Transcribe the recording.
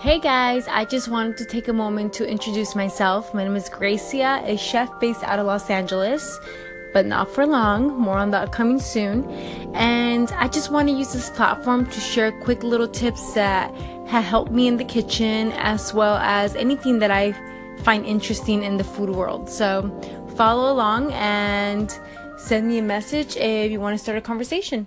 Hey guys, I just wanted to take a moment to introduce myself. My name is Gracia, a chef based out of Los Angeles, but not for long. More on that coming soon. And I just want to use this platform to share quick little tips that have helped me in the kitchen, as well as anything that I find interesting in the food world. So follow along and send me a message if you want to start a conversation.